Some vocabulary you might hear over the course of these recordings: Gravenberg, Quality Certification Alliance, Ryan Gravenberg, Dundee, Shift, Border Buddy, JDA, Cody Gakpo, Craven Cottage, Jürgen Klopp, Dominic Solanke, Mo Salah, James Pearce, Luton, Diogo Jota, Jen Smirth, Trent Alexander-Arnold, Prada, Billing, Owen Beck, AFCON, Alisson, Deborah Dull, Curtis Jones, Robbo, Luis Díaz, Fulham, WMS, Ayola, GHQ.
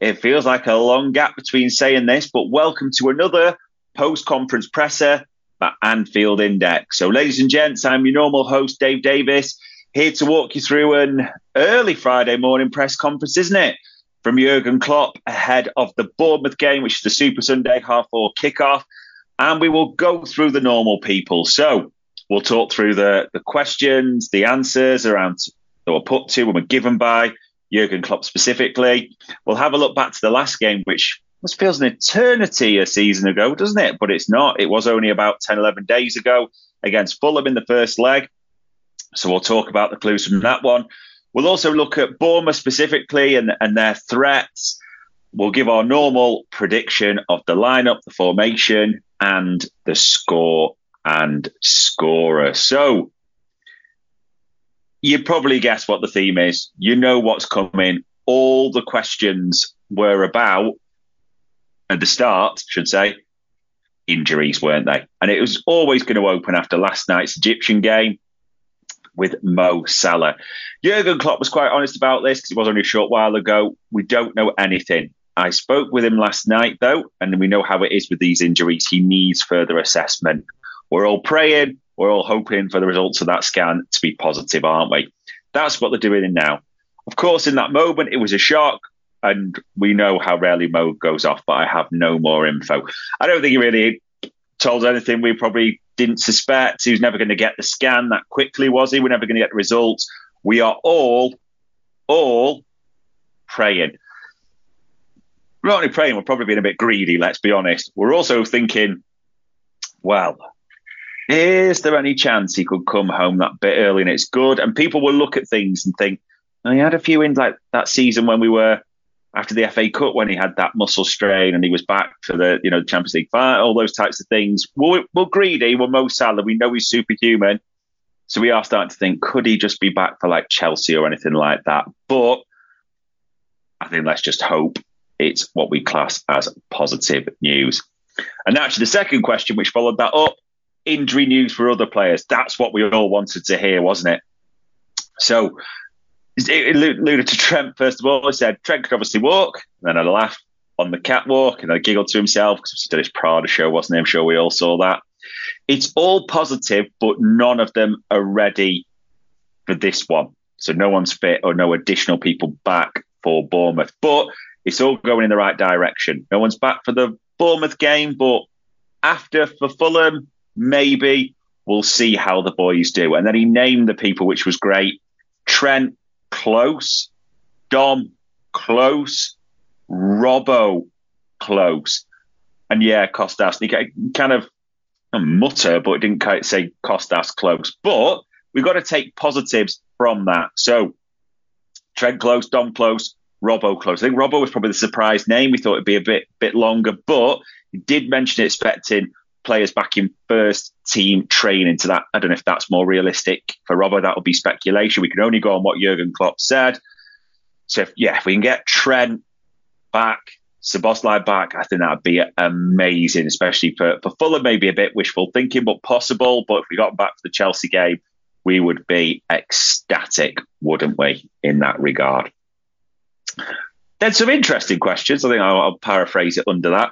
It feels like a long gap between saying this, but welcome to another post-conference presser at Anfield Index. So, ladies and gents, I'm your normal host, Dave Davis, here to walk you through an early Friday morning press conference, isn't it? From Jürgen Klopp ahead of the Bournemouth game, which is the Super Sunday 4:30 kickoff. And we will go through the normal people. So we'll talk through the questions, the answers around that were put to and were given by Jürgen Klopp specifically. We'll have a look back to the last game, which feels an eternity a season ago, doesn't it? But it's not. It was only about 10, 11 days ago against Fulham in the first leg. So we'll talk about the clues from that one. We'll also look at Bournemouth specifically and their threats. We'll give our normal prediction of the lineup, the formation, and the score and scorer. So you probably guess what the theme is. You know what's coming. All the questions were about, at the start, should say, injuries, weren't they? And it was always going to open after last night's Egyptian game with Mo Salah. Jurgen Klopp was quite honest about this because it was only a short while ago. We don't know anything. I spoke with him last night, though, and we know how it is with these injuries. He needs further assessment. We're all praying. We're all hoping for the results of that scan to be positive, aren't we? That's what they're doing now. Of course, in that moment, it was a shock, and we know how rarely Mo goes off, but I have no more info. I don't think he really told anything we probably didn't suspect. He was never going to get the scan that quickly, was he? We're never going to get the results. We are all praying. We're not only praying, we're probably being a bit greedy, let's be honest. We're also thinking, well, is there any chance he could come home that bit early and it's good? And people will look at things and think, oh, he had a few in like that season when we were, after the FA Cup, when he had that muscle strain and he was back for the Champions League final, all those types of things. We're greedy, we're Mo Salah, we know he's superhuman. So we are starting to think, could he just be back for like Chelsea or anything like that? But I think let's just hope it's what we class as positive news. And actually, the second question, which followed that up, injury news for other players. That's what we all wanted to hear, wasn't it? So it alluded to Trent, first of all. He said, Trent could obviously walk. And then I laughed on the catwalk and I giggled to himself because he did his Prada show, wasn't he? I'm sure we all saw that. It's all positive, but none of them are ready for this one. So no one's fit or no additional people back for Bournemouth. But it's all going in the right direction. No one's back for the Bournemouth game, but after for Fulham, maybe we'll see how the boys do. And then he named the people, which was great. Trent, close. Dom, close. Robbo, close. And yeah, Costas. He kind of mutter, but it didn't quite say Costas close. But we've got to take positives from that. So Trent close, Dom close, Robbo close. I think Robbo was probably the surprise name. We thought it'd be a bit longer, but he did mention expecting players back in first team training. To that, I don't know if that's more realistic for Robbo. That would be speculation. We can only go on what Jurgen Klopp said. So if we can get Trent back Szoboszlai back, I think that would be amazing, especially for Fulham, maybe a bit wishful thinking, but possible. But if we got back for the Chelsea game, we would be ecstatic, wouldn't we, in that regard? Then some interesting questions. I think I'll paraphrase it under that.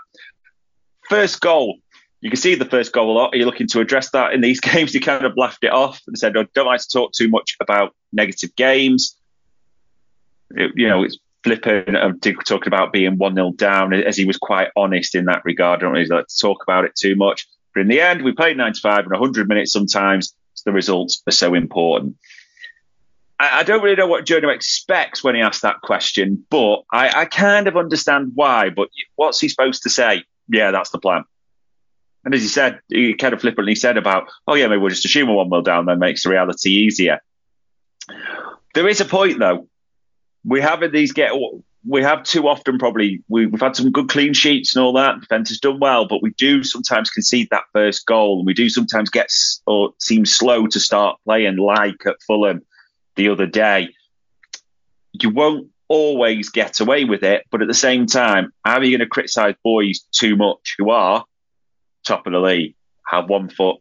First goal. You can see the first goal a lot. Are you looking to address that in these games? You kind of laughed it off and said, I don't like to talk too much about negative games. You know, it's flipping talking about being 1-0 down, as he was quite honest in that regard. I don't really like to talk about it too much. But in the end, we played 95 and 100 minutes sometimes. So the results are so important. I don't really know what Jono expects when he asks that question, but I kind of understand why. But what's he supposed to say? Yeah, that's the plan. And as he said, he kind of flippantly said about, oh yeah, maybe we'll just assume we're 1-0 down, then makes the reality easier. There is a point though. We have too often probably, we've had some good clean sheets and all that. The defence has done well, but we do sometimes concede that first goal, and we do sometimes get or seem slow to start playing, like at Fulham the other day. You won't always get away with it, but at the same time, how are you going to criticise boys too much who are top of the league, have one foot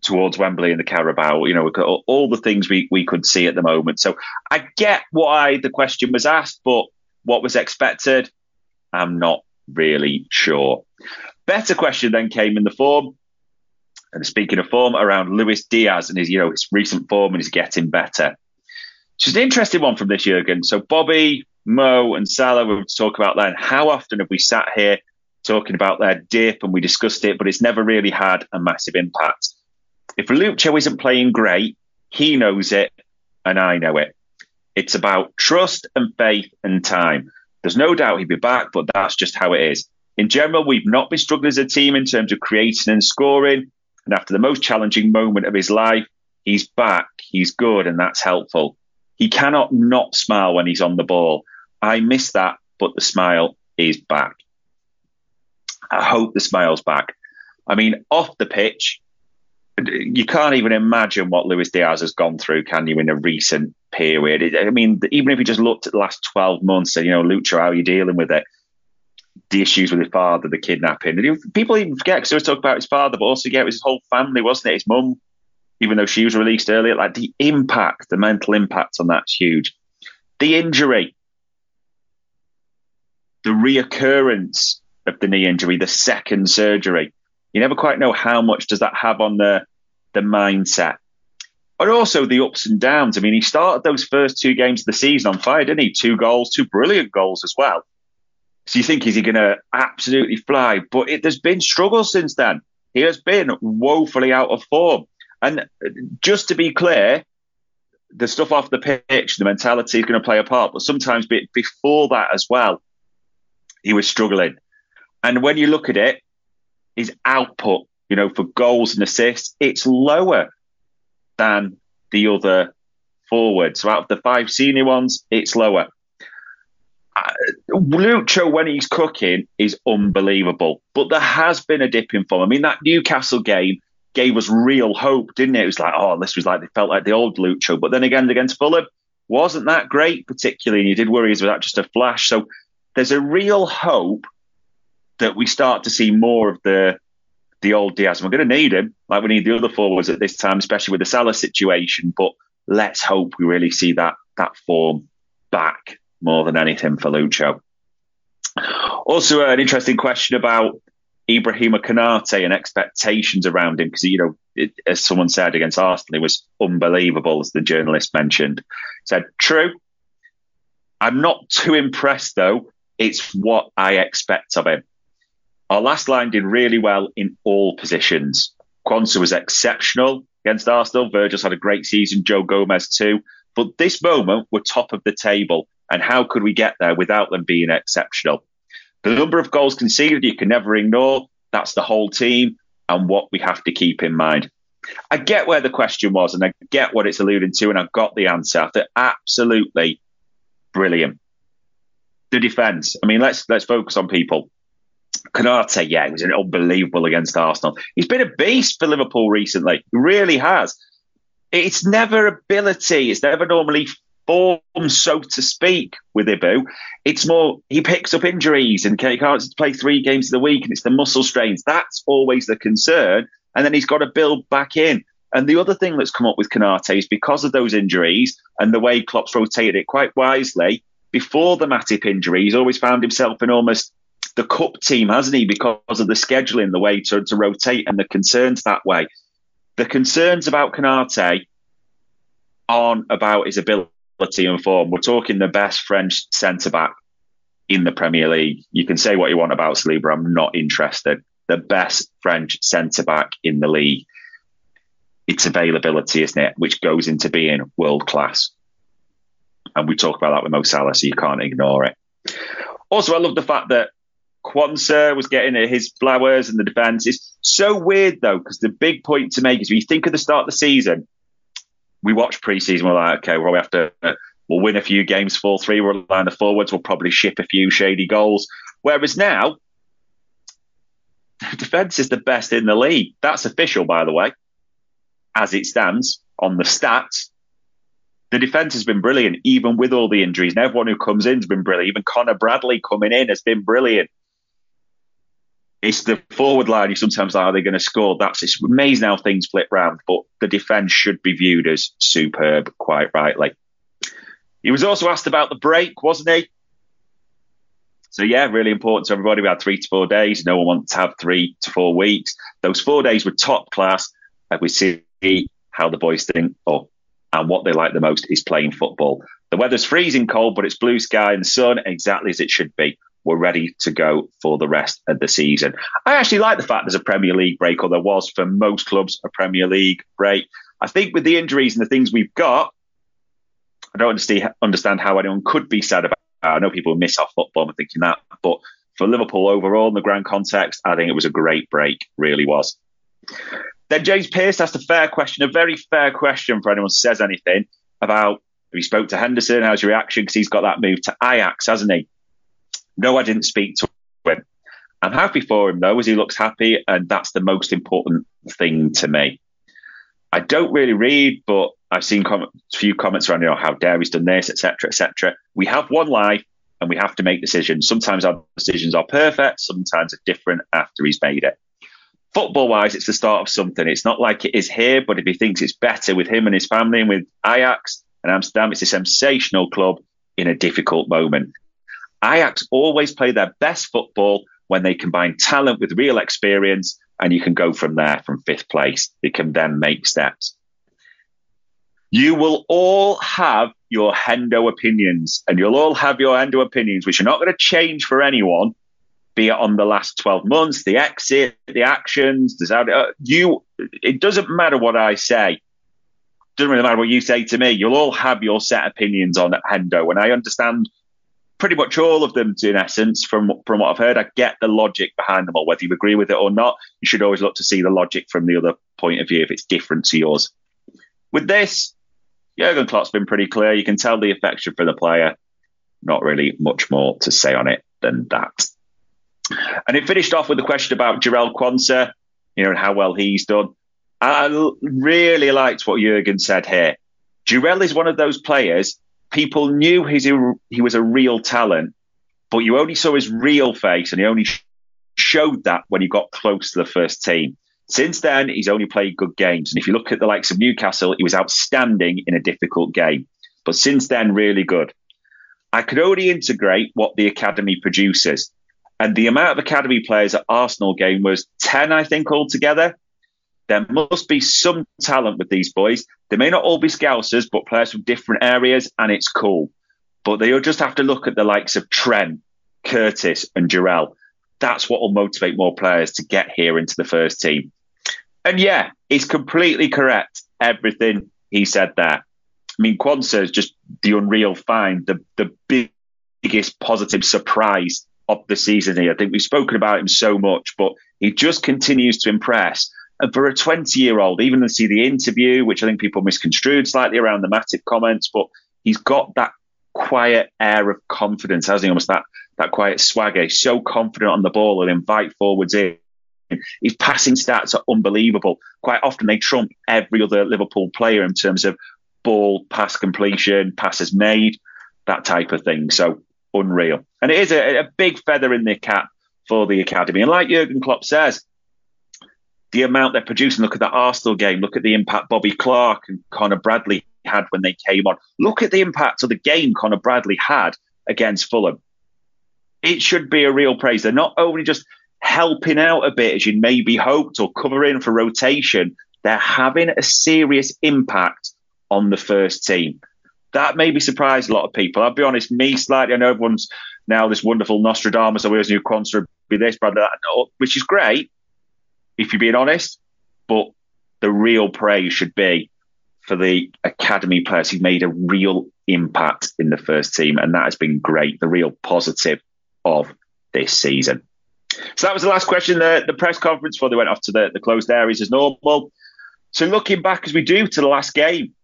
towards Wembley and the Carabao? You know, we've got all the things we could see at the moment. So I get why the question was asked, but what was expected, I'm not really sure. Better question then came in the form, and speaking of form, around Luis Díaz and his recent form, and he's getting better. Which is an interesting one from this, Jürgen. So Bobby, Mo and Salah, we were to talk about then. How often have we sat here talking about their dip, and we discussed it, but it's never really had a massive impact? If Lucho isn't playing great, he knows it, and I know it. It's about trust and faith and time. There's no doubt he'd be back, but that's just how it is. In general, we've not been struggling as a team in terms of creating and scoring, and after the most challenging moment of his life, he's back, he's good, and that's helpful. He cannot not smile when he's on the ball. I miss that, but the smile is back. I hope the smile's back. I mean, off the pitch, you can't even imagine what Luis Díaz has gone through, can you, in a recent period? I mean, even if you just looked at the last 12 months and, Lucho, how are you dealing with it? The issues with his father, the kidnapping. And people even forget, because they always talk about his father, but also, it was his whole family, wasn't it? His mum, even though she was released earlier, like the mental impact on that's huge. The injury, the reoccurrence of the knee injury, the second surgery. You never quite know how much does that have on the mindset. And also the ups and downs. I mean, he started those first two games of the season on fire, didn't he? 2 goals, 2 brilliant goals as well. So you think, is he going to absolutely fly? But there's been struggles since then. He has been woefully out of form. And just to be clear, the stuff off the pitch, the mentality is going to play a part. But sometimes before that as well, he was struggling. And when you look at it, his output, for goals and assists, it's lower than the other forwards. So out of the 5 senior ones, it's lower. Lucho, when he's cooking, is unbelievable. But there has been a dip in form. I mean, that Newcastle game gave us real hope, didn't it? It was like, this was like, they felt like the old Lucho. But then again, against Fulham, wasn't that great particularly. And you did worry, was that just a flash? So there's a real hope that we start to see more of the old Diaz. We're going to need him, like we need the other forwards at this time, especially with the Salah situation. But let's hope we really see that form back more than anything for Lucho. Also, an interesting question about Ibrahima Konaté and expectations around him, because, as someone said, against Arsenal, it was unbelievable, as the journalist mentioned. Said, true. I'm not too impressed, though. It's what I expect of him. Our last line did really well in all positions. Quansah was exceptional against Arsenal. Virgil's had a great season. Joe Gomez too. But this moment, we're top of the table. And how could we get there without them being exceptional? The number of goals conceded, you can never ignore. That's the whole team and what we have to keep in mind. I get where the question was, and I get what it's alluding to, and I've got the answer. They're absolutely brilliant. The defence. I mean, let's focus on people. Konaté, he was unbelievable against Arsenal. He's been a beast for Liverpool recently. He really has. It's never ability. It's never normally form, so to speak, with Ibu. It's more he picks up injuries and can't play 3 games of the week, and it's the muscle strains. That's always the concern. And then he's got to build back in. And the other thing that's come up with Konaté is because of those injuries and the way Klopp's rotated it quite wisely, before the Matip injury, he's always found himself in almost the cup team, hasn't he? Because of the scheduling, the way to rotate and the concerns that way. The concerns about Konaté aren't about his ability and form. We're talking the best French centre-back in the Premier League. You can say what you want about Saliba. I'm not interested. The best French centre-back in the league. It's availability, isn't it? Which goes into being world-class. And we talk about that with Mo Salah, so you can't ignore it. Also, I love the fact that Quansah was getting his flowers and the defence. It's so weird, though, because the big point to make is when you think of the start of the season, we watch pre-season, we're like, okay, well, we'll win a few games, 4-3, we'll align the forwards, we'll probably ship a few shady goals. Whereas now, the defence is the best in the league. That's official, by the way. As it stands on the stats, the defence has been brilliant, even with all the injuries. And everyone who comes in has been brilliant. Even Connor Bradley coming in has been brilliant. It's the forward line. You sometimes are they going to score? It's amazing how things flip round. But the defence should be viewed as superb, quite rightly. He was also asked about the break, wasn't he? So, yeah, really important to everybody. We had 3 to 4 days. No one wants to have 3 to 4 weeks. Those 4 days were top class. We see how the boys think up. And what they like the most is playing football. The weather's freezing cold, but it's blue sky and sun, exactly as it should be. We're ready to go for the rest of the season. I actually like the fact there's a Premier League break, or there was for most clubs a Premier League break. I think with the injuries and the things we've got, I don't understand how anyone could be sad about it. I know people miss off football and thinking that, but for Liverpool overall in the grand context, I think it was a great break, really was. Then James Pearce asked a fair question, a very fair question for anyone who says anything about if he spoke to Henderson, how's your reaction? Because he's got that move to Ajax, hasn't he? No, I didn't speak to him. I'm happy for him, though, as he looks happy, and that's the most important thing to me. I don't really read, but I've seen a few comments around, how dare he's done this, etc., etc. We have one life, and we have to make decisions. Sometimes our decisions are perfect, sometimes are different after he's made it. Football-wise, it's the start of something. It's not like it is here, but if he thinks it's better with him and his family and with Ajax and Amsterdam, it's a sensational club in a difficult moment. Ajax always play their best football when they combine talent with real experience, and you can go from there, from 5th place. They can then make steps. You will all have your Hendo opinions, which are not going to change for anyone. Be it on the last 12 months, the exit, the actions, it doesn't matter what I say. It doesn't really matter what you say to me. You'll all have your set opinions on Hendo. And I understand pretty much all of them, in essence, from what I've heard. I get the logic behind them all. Whether you agree with it or not, you should always look to see the logic from the other point of view if it's different to yours. With this, Jürgen Klopp's been pretty clear. You can tell the affection for the player. Not really much more to say on it than that. And it finished off with a question about Jarell Quansah, and how well he's done. I really liked what Jürgen said here. Jarell is one of those players, people knew he was a real talent, but you only saw his real face and he only showed that when he got close to the first team. Since then, he's only played good games. And if you look at the likes of Newcastle, he was outstanding in a difficult game. But since then, really good. I could only integrate what the academy produces. And the amount of academy players at Arsenal game was 10, I think, altogether. There must be some talent with these boys. They may not all be Scousers, but players from different areas, and it's cool. But they'll just have to look at the likes of Trent, Curtis and Jarell. That's what will motivate more players to get here into the first team. And yeah, he's completely correct, everything he said there. I mean, Quansah is just the unreal find, the biggest positive surprise of the season here. I think we've spoken about him so much, but he just continues to impress. And for a 20-year-old, even to see the interview, which I think people misconstrued slightly around the Matip comments, but he's got that quiet air of confidence, hasn't he? Almost that quiet swagger. He's so confident on the ball and invite forwards in. His passing stats are unbelievable. Quite often they trump every other Liverpool player in terms of ball, pass completion, passes made, that type of thing. So unreal. And it is a big feather in their cap for the academy. And like Jurgen Klopp says, the amount they're producing, look at that Arsenal game, look at the impact Bobby Clark and Connor Bradley had when they came on. Look at the impact of the game Connor Bradley had against Fulham. It should be a real praise. They're not only just helping out a bit as you maybe hoped or covering for rotation, they're having a serious impact on the first team. That maybe surprised a lot of people. I'll be honest, me slightly. I know everyone's now this wonderful Nostradamus. I always knew Quansah would be this, Bradley, that, which is great if you're being honest. But the real praise should be for the academy players who made a real impact in the first team. And that has been great, the real positive of this season. So that was the last question, the press conference, before they went off to the closed areas as normal. So looking back, as we do, to the last game,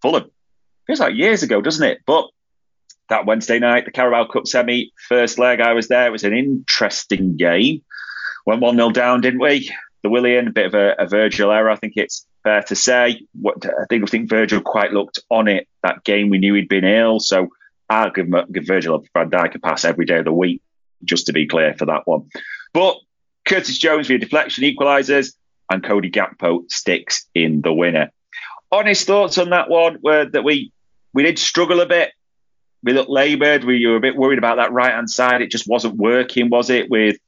Fulham. Feels like years ago, doesn't it? But that Wednesday night, the Carabao Cup semi, first leg, I was there. It was an interesting game. Went 1-0 down, didn't we? The Willian, a bit of a Virgil error, I think it's fair to say. I think Virgil quite looked on it that game. We knew he'd been ill, so I'll give Virgil van Dijk a pass every day of the week, just to be clear for that one. But Curtis Jones via deflection equalisers, and Cody Gakpo sticks in the winner. Honest thoughts on that one were that we did struggle a bit. We looked laboured. We were a bit worried about that right-hand side. It just wasn't working, was it? With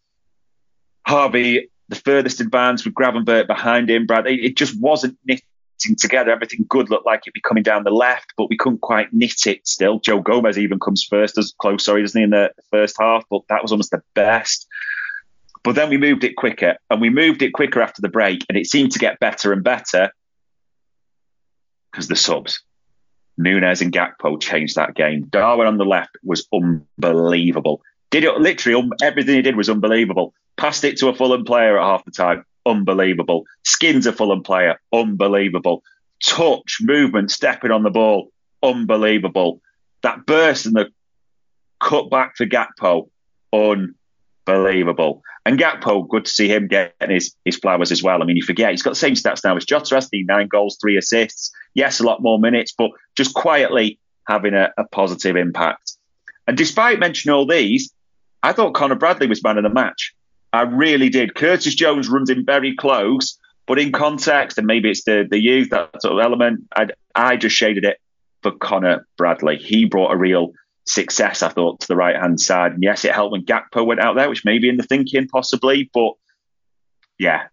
Harvey, the furthest advance, with Gravenberg behind him, Brad. It just wasn't knitting together. Everything good looked like it'd be coming down the left, but we couldn't quite knit it still. Joe Gomez even comes first, doesn't he, in the first half? But that was almost the best. But then we moved it quicker, and we moved it quicker after the break, and it seemed to get better and better because the subs, Núñez and Gakpo, changed that game. Darwin on the left was unbelievable. Did it literally, everything he did was unbelievable. Passed it to a Fulham player at half the time, unbelievable. Skins a Fulham player, unbelievable. Touch, movement, stepping on the ball, unbelievable. That burst and the cut back for Gakpo, unbelievable. And Gakpo, good to see him getting his flowers as well. I mean, you forget, he's got the same stats now as Jota, hasn't he? 9 goals, 3 assists. Yes, a lot more minutes, but just quietly having a positive impact. And despite mentioning all these, I thought Connor Bradley was man of the match. I really did. Curtis Jones runs in very close, but in context, and maybe it's the youth, that sort of element, I just shaded it for Connor Bradley. He brought a real success, I thought, to the right-hand side. And yes, it helped when Gakpo went out there, which may be in the thinking possibly, but yeah,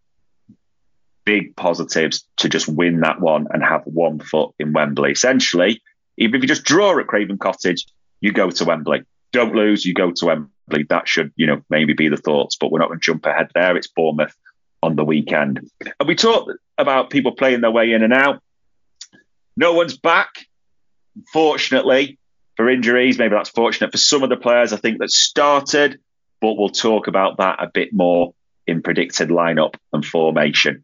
big positives to just win that one and have one foot in Wembley. Essentially, even if you just draw at Craven Cottage, you go to Wembley. Don't lose, you go to Wembley. That should, maybe be the thoughts, but we're not going to jump ahead there. It's Bournemouth on the weekend. And we talked about people playing their way in and out. No one's back, fortunately, for injuries. Maybe that's fortunate for some of the players, I think, that started, but we'll talk about that a bit more in predicted lineup and formation.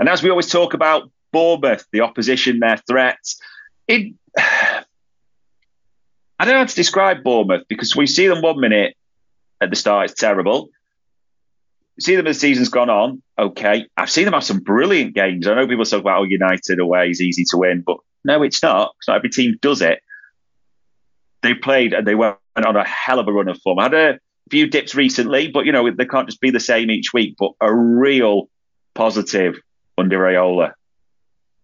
And as we always talk about Bournemouth, the opposition, their threats, I don't know how to describe Bournemouth, because we see them 1 minute at the start, it's terrible. We see them as the season's gone on, okay. I've seen them have some brilliant games. I know people talk about, United away is easy to win, but no, it's not. It's not every team does it. They played and they went on a hell of a run of form. I had a few dips recently, but, they can't just be the same each week. But a real positive under Ayola.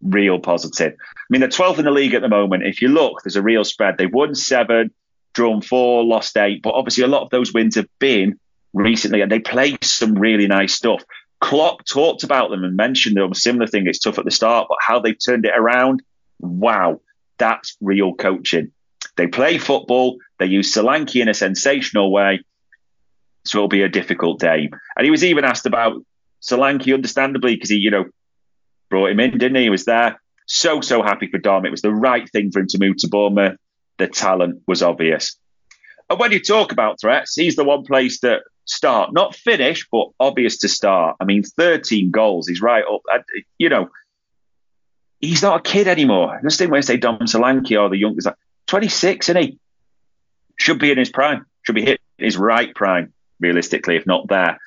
Real positive. I mean, they're 12th in the league at the moment. If you look, there's a real spread. They've won 7, drawn 4, lost 8. But obviously, a lot of those wins have been recently, and they play some really nice stuff. Klopp talked about them and mentioned them. A similar thing. It's tough at the start, but how they've turned it around, wow, that's real coaching. They play football. They use Solanke in a sensational way. So it'll be a difficult day. And he was even asked about Solanke, understandably, because he, brought him in, didn't he? He was there. So happy for Dom. It was the right thing for him to move to Bournemouth. The talent was obvious. And when you talk about threats, he's the one place that start. Not finish, but obvious to start. I mean, 13 goals. He's right up. He's not a kid anymore. This thing when I say Dom Solanke or the youngest, 26, isn't he? Should be in his prime. Should be hit his right prime, realistically, if not there.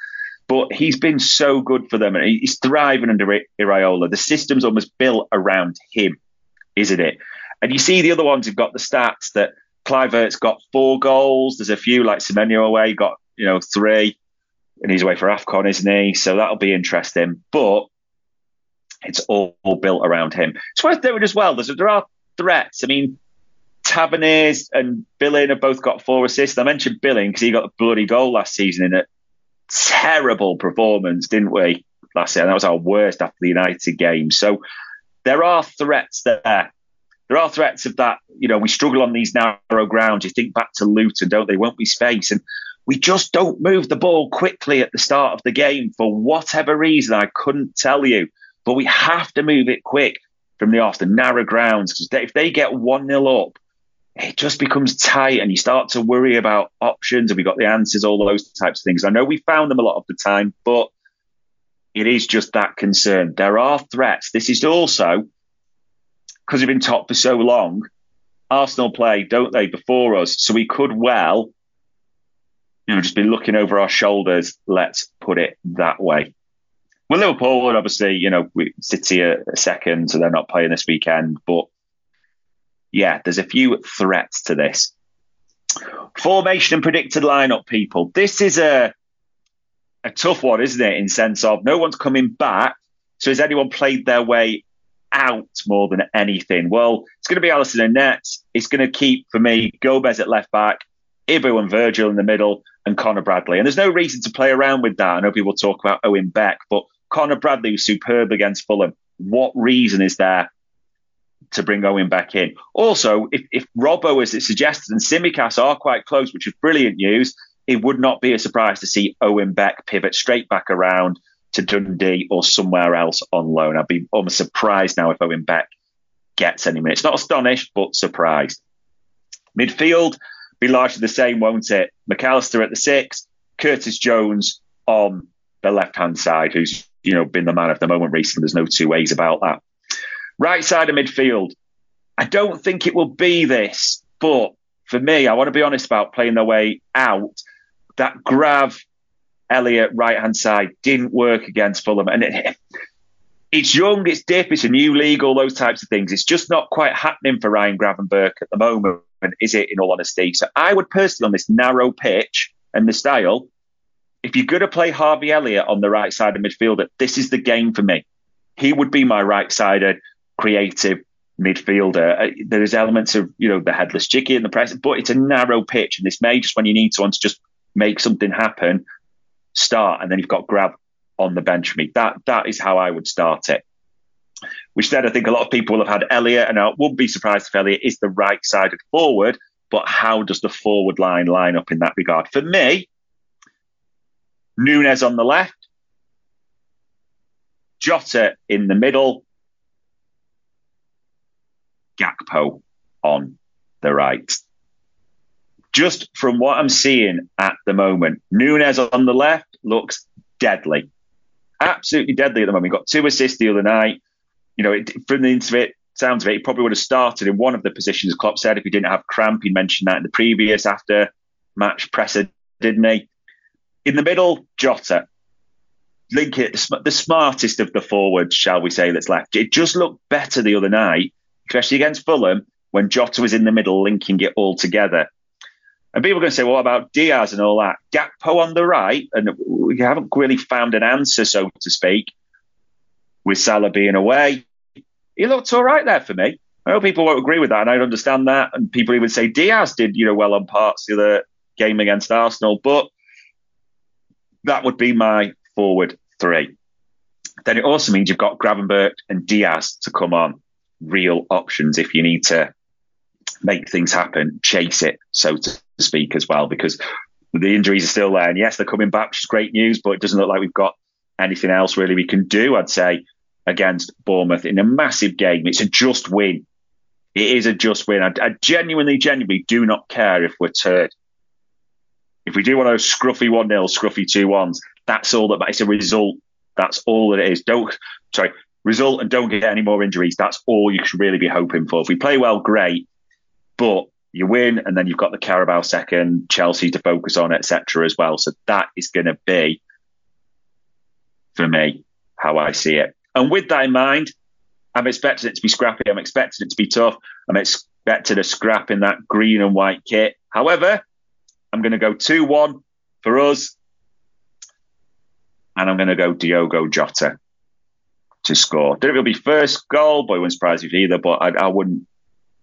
But he's been so good for them, and he's thriving under Iraola. The system's almost built around him isn't it? And you see the other ones who've got the stats that Kluivert's got 4 goals. There's a few like Semenyo away, got 3, and he's away for AFCON, isn't he? So that'll be interesting. But it's all built around him. It's worth doing as well. There are threats. I mean, Tavernier and Billing have both got 4 assists. I mentioned Billing because he got a bloody goal last season in a terrible performance, didn't we? Last year, and that was our worst after the United game. So there are threats there. There are threats of that. We struggle on these narrow grounds. You think back to Luton, don't they? Won't we space? And we just don't move the ball quickly at the start of the game for whatever reason. I couldn't tell you. But we have to move it quick from the off, the narrow grounds. Because if they get 1-0 up, it just becomes tight and you start to worry about options. Have we got the answers? All those types of things. I know we found them a lot of the time, but it is just that concern. There are threats. This is also, because we've been top for so long, Arsenal play, don't they, before us? So we could well, just be looking over our shoulders. Let's put it that way. Well, Liverpool would obviously, City are second, so they're not playing this weekend. But yeah, there's a few threats to this. Formation and predicted lineup, people. This is a tough one, isn't it? In sense of no one's coming back. So has anyone played their way out more than anything? Well, it's going to be Alisson in net. It's going to keep, for me, Gomez at left back, Ibu and Virgil in the middle, and Connor Bradley. And there's no reason to play around with that. I know people talk about Owen Beck, but Connor Bradley was superb against Fulham. What reason is there to bring Owen Beck in? Also, if Robbo, as it suggested, and Tsimikas are quite close, which is brilliant news, it would not be a surprise to see Owen Beck pivot straight back around to Dundee or somewhere else on loan. I'd be almost surprised now if Owen Beck gets any minutes. Not astonished, but surprised. Midfield, be largely the same, won't it? McAllister at the 6, Curtis Jones on the left-hand side, who's been the man of the moment recently. There's no two ways about that. Right side of midfield. I don't think it will be this, but for me, I want to be honest about playing their way out. That Grav Elliott right-hand side didn't work against Fulham. And it's young, it's dip, it's a new league, all those types of things. It's just not quite happening for Ryan Gravenberg at the moment, is it, in all honesty? So I would personally, on this narrow pitch and the style, if you're going to play Harvey Elliott on the right side of midfielder, this is the game for me. He would be my right-sided, creative midfielder. There is elements of, the headless chicken and the press, but it's a narrow pitch. And this may just, when you need someone to just make something happen, start, and then you've got Grab on the bench for me. That is how I would start it. Which then I think a lot of people will have had Elliott, and I wouldn't be surprised if Elliott is the right-sided forward, but how does the forward line line up in that regard? For me, Núñez on the left, Jota in the middle, Gakpo on the right. Just from what I'm seeing at the moment, Núñez on the left looks deadly. Absolutely deadly at the moment. He got 2 assists the other night. From the sounds of it, he probably would have started in one of the positions, Klopp said, if he didn't have cramp. He mentioned that in the previous after-match presser, didn't he? In the middle, Jota. Link it, the smartest of the forwards, shall we say, that's left. It just looked better the other night, especially against Fulham, when Jota was in the middle, linking it all together. And people are going to say, well, what about Diaz and all that? Gakpo on the right, and we haven't really found an answer, so to speak, with Salah being away. He looked all right there for me. I know people won't agree with that, and I don't understand that. And people even say Diaz did, well on parts of the game against Arsenal, but that would be my forward 3. Then it also means you've got Gravenberg and Diaz to come on. Real options if you need to make things happen, chase it, so to speak, as well, because the injuries are still there. And yes, they're coming back, which is great news, but it doesn't look like we've got anything else really we can do, I'd say, against Bournemouth in a massive game. It's a just win. It is a just win. I genuinely do not care if we're third. If we do one of those scruffy 1-0, scruffy 2-1s, that's all that matters. It's a result. That's all that it is. Result and don't get any more injuries. That's all you should really be hoping for. If we play well, great. But you win, and then you've got the Carabao second, Chelsea to focus on, etc. as well. So that is going to be, for me, how I see it. And with that in mind, I'm expecting it to be scrappy. I'm expecting it to be tough. I'm expecting a scrap in that green and white kit. However, I'm going to go 2-1 for us. And I'm going to go Diogo Jota to score. Don't know if it'll be first goal, but it wouldn't surprise me either. But I wouldn't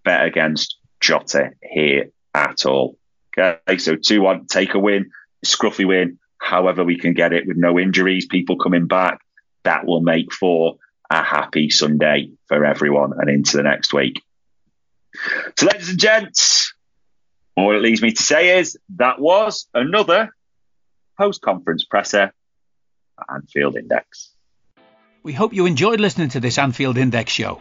bet against Jota here at all. Okay, so 2-1, take a win, a scruffy win, however we can get it with no injuries, people coming back. That will make for a happy Sunday for everyone and into the next week. So, ladies and gents, all it leaves me to say is that was another post-conference presser at Anfield Index. We hope you enjoyed listening to this Anfield Index show.